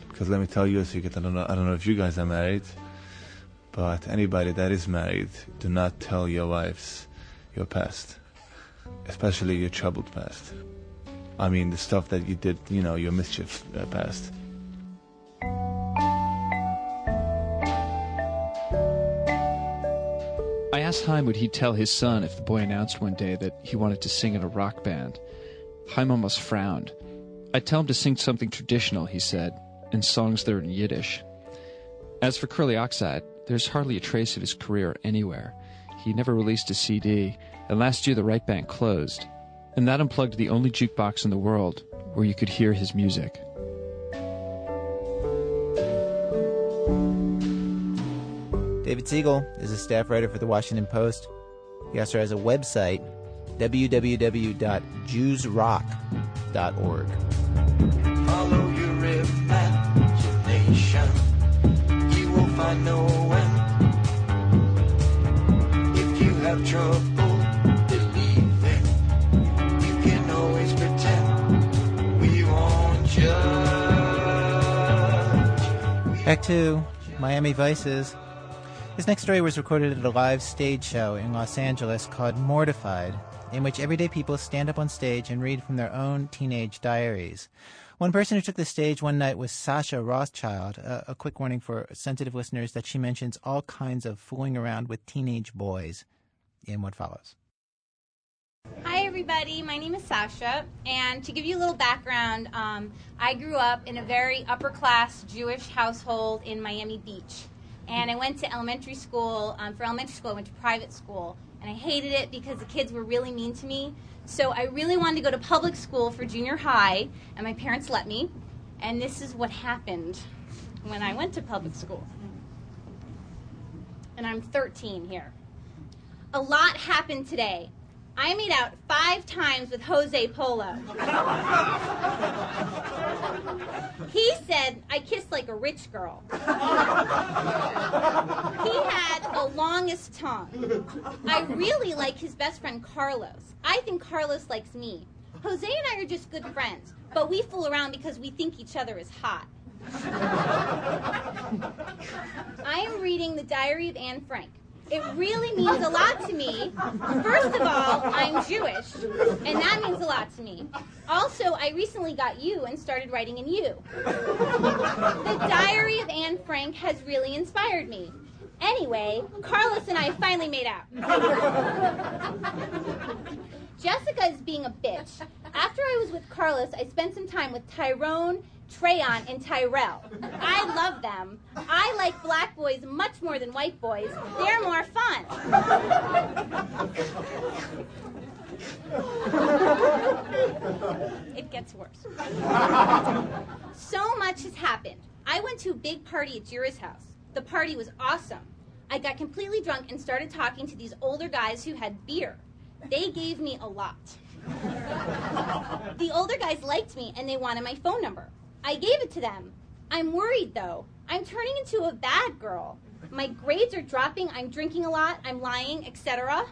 because let me tell you a secret. I don't know. I don't know if you guys are married, but anybody that is married, do not tell your wives your past, especially your troubled past. I mean, the stuff that you did, you know, your mischief uh, past. I asked Chaim would he tell his son if the boy announced one day that he wanted to sing in a rock band. Chaim almost frowned. "I'd tell him to sing something traditional," he said, "and songs that are in Yiddish." As for Curly Oxide, there's hardly a trace of his career anywhere. He never released a C D, and last year the Wright Bank closed, and that unplugged the only jukebox in the world where you could hear his music. David Siegel is a staff writer for the Washington Post. He also has a website, w w w dot jews rock dot org. Follow your imagination, you will find no end. If you have trouble believing, you can always pretend. We won't judge. Back to Miami Vices. This next story was recorded at a live stage show in Los Angeles called Mortified, in which everyday people stand up on stage and read from their own teenage diaries. One person who took the stage one night was Sasha Rothschild. Uh, a quick warning for sensitive listeners that she mentions all kinds of fooling around with teenage boys in what follows. Hi, everybody. My name is Sasha. And to give you a little background, um, I grew up in a very upper-class Jewish household in Miami Beach. And I went to elementary school. Um, for elementary school, I went to private school. And I hated it because the kids were really mean to me. So I really wanted to go to public school for junior high, and my parents let me. And this is what happened when I went to public school. And I'm thirteen here. A lot happened today. I made out five times with Jose Polo. He said I kissed like a rich girl. He had the longest tongue. I really like his best friend Carlos. I think Carlos likes me. Jose and I are just good friends, but we fool around because we think each other is hot. I am reading The Diary of Anne Frank. It really means a lot to me. First of all, I'm Jewish, and that means a lot to me. Also, I recently got you and started writing in you. The Diary of Anne Frank has really inspired me. Anyway, Carlos and I finally made out. Jessica is being a bitch. After I was with Carlos, I spent some time with Tyrone, Trayon, and Tyrell. I love them. I like black boys much more than white boys. They're more fun. It gets worse. So much has happened. I went to a big party at Jira's house. The party was awesome. I got completely drunk and started talking to these older guys who had beer. They gave me a lot. The older guys liked me, and they wanted my phone number. I gave it to them. I'm worried, though. I'm turning into a bad girl. My grades are dropping. I'm drinking a lot. I'm lying, et cetera.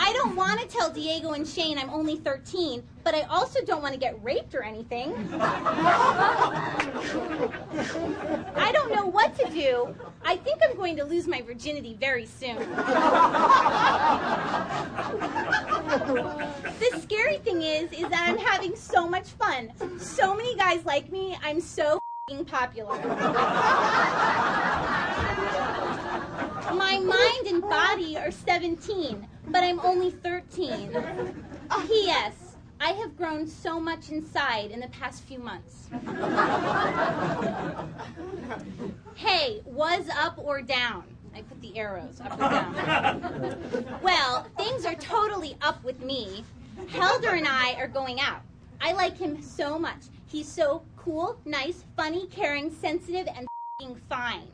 I don't want to tell Diego and Shane I'm only thirteen, but I also don't want to get raped or anything. I don't know what to do. I think I'm going to lose my virginity very soon. The scary thing is, is that I'm having so much fun. So many guys like me. I'm so f***ing popular. My mind and body are seventeen, but I'm only thirteen. P S. I have grown so much inside in the past few months. Hey, was up or down? I put the arrows up or down. Well, things are totally up with me. Helder and I are going out. I like him so much. He's so cool, nice, funny, caring, sensitive, and fine.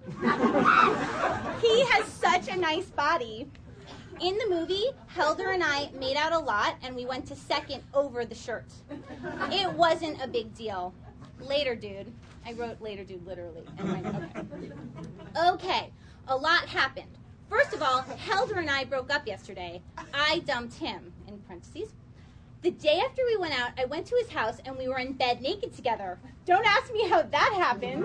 He has such a nice body. In the movie, Helder and I made out a lot, and we went to second over the shirt. It wasn't a big deal. Later, dude. I wrote later, dude, literally. And I, okay. okay, a lot happened. First of all, Helder and I broke up yesterday. I dumped him, in parentheses. The day after we went out, I went to his house, and we were in bed naked together. Don't ask me how that happened.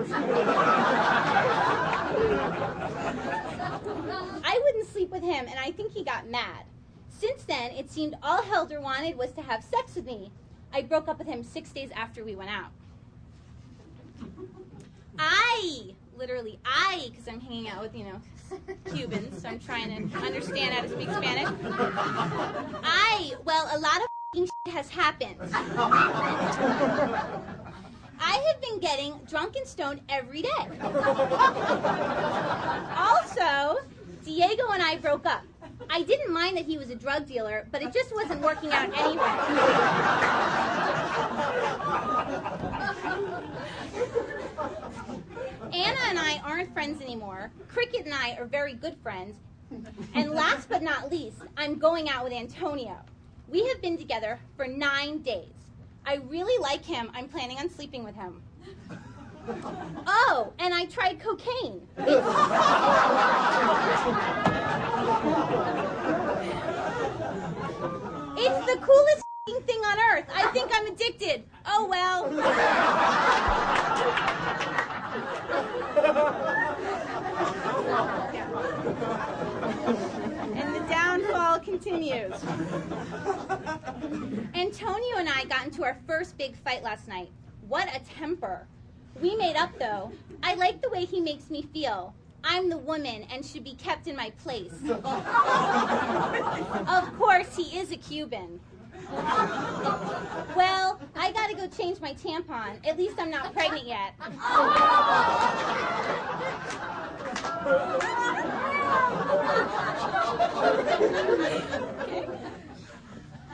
I wouldn't sleep with him, and I think he got mad. Since then, it seemed all Helder wanted was to have sex with me. I broke up with him six days after we went out. I, literally I, because I'm hanging out with, you know, Cubans, so I'm trying to understand how to speak Spanish. I, well, a lot of shit has happened. I have been getting drunk and stoned every day. Also, Diego and I broke up. I didn't mind that he was a drug dealer, but it just wasn't working out anyway. Anna and I aren't friends anymore. Cricket and I are very good friends. And last but not least, I'm going out with Antonio. We have been together for nine days. I really like him. I'm planning on sleeping with him. Oh, and I tried cocaine. It's the coolest thing on earth. I think I'm addicted. Oh, well. And the downfall continues. Antonio and I got into our first big fight last night. What a temper. We made up, though. I like the way he makes me feel. I'm the woman and should be kept in my place. Of course, he is a Cuban. Well, I gotta go change my tampon. At least I'm not pregnant yet. Okay.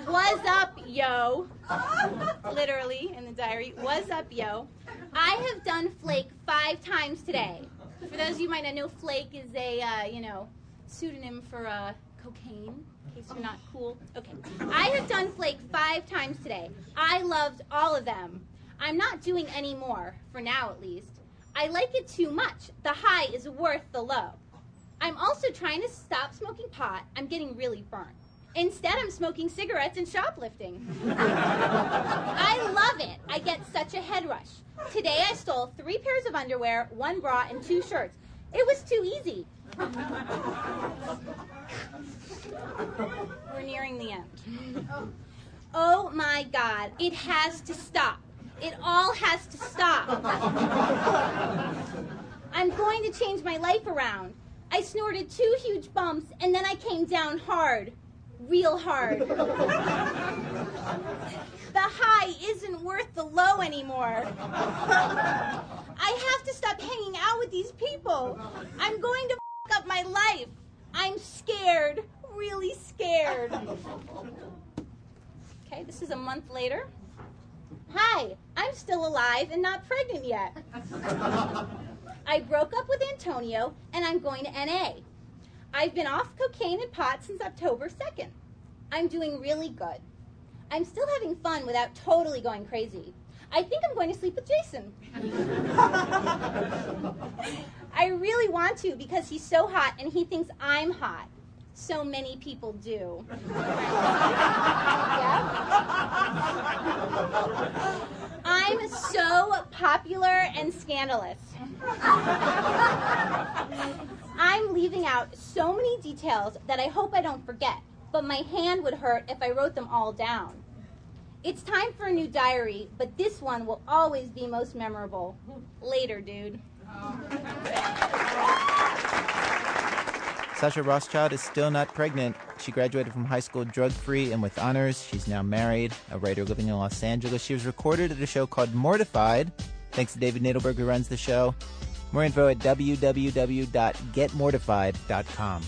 What's up, yo? Literally in the diary, what's up, yo? I have done flake five times today. For those of you who might not know, flake is a, uh, you know, pseudonym for uh, cocaine, in case you're not cool. Okay. I have done flake five times today. I loved all of them. I'm not doing any more, for now at least. I like it too much. The high is worth the low. I'm also trying to stop smoking pot. I'm getting really burnt. Instead, I'm smoking cigarettes and shoplifting. I love it. I get such a head rush. Today, I stole three pairs of underwear, one bra, and two shirts. It was too easy. We're nearing the end. Oh my God, it has to stop. It all has to stop. I'm going to change my life around. I snorted two huge bumps, and then I came down hard. Real hard. The high isn't worth the low anymore. I have to stop hanging out with these people. I'm going to f*** up my life. I'm scared, really scared. Okay, this is a month later. Hi, I'm still alive and not pregnant yet. I broke up with Antonio and I'm going to N A. I've been off cocaine and pot since October second. I'm doing really good. I'm still having fun without totally going crazy. I think I'm going to sleep with Jason. I really want to because he's so hot and he thinks I'm hot. So many people do. Yeah. I'm so popular and scandalous. I'm leaving out so many details that I hope I don't forget, but my hand would hurt if I wrote them all down. It's time for a new diary, but this one will always be most memorable. Later, dude. Sasha Rothschild is still not pregnant. She graduated from high school drug-free and with honors. She's now married, a writer living in Los Angeles. She was recorded at a show called Mortified. Thanks to David Nadelberg, who runs the show. More info at w w w dot get mortified dot com.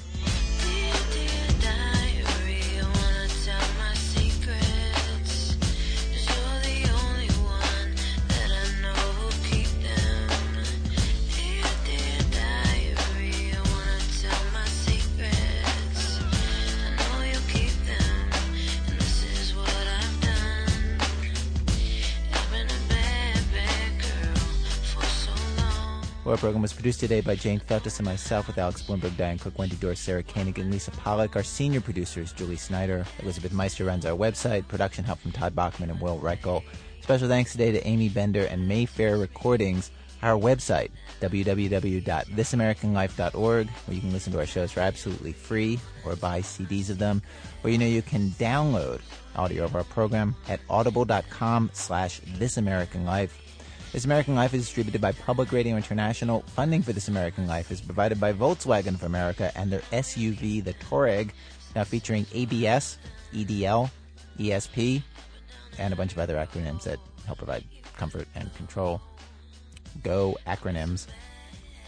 Our program was produced today by Jane Feltus and myself, with Alex Bloomberg, Diane Cook, Wendy Dorr, Sarah Koenig, and Lisa Pollack. Our senior producer is Julie Snyder. Elizabeth Meister runs our website. Production help from Todd Bachman and Will Reichel. Special thanks today to Amy Bender and Mayfair Recordings. Our website, w w w dot this american life dot org, where you can listen to our shows for absolutely free or buy C Ds of them. Or you know you can download audio of our program at audible dot com slash this american life. This American Life is distributed by Public Radio International. Funding for This American Life is provided by Volkswagen of America and their S U V, the Touareg, now featuring A B S, E D L, E S P, and a bunch of other acronyms that help provide comfort and control. Go acronyms.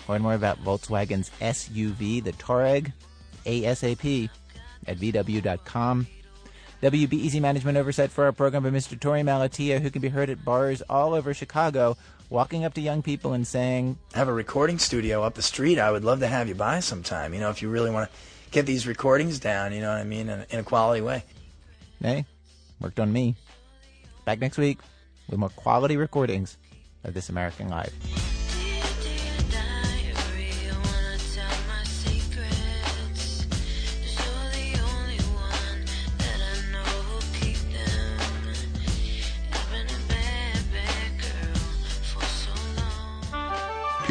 Learn more about Volkswagen's S U V, the Touareg, ASAP, at v w dot com. W B E Z management oversight for our program by Mister Tori Malatia, who can be heard at bars all over Chicago, walking up to young people and saying, I have a recording studio up the street. I would love to have you by sometime, you know, if you really want to get these recordings down, you know what I mean, in, in a quality way. Hey, worked on me. Back next week with more quality recordings of This American Life. P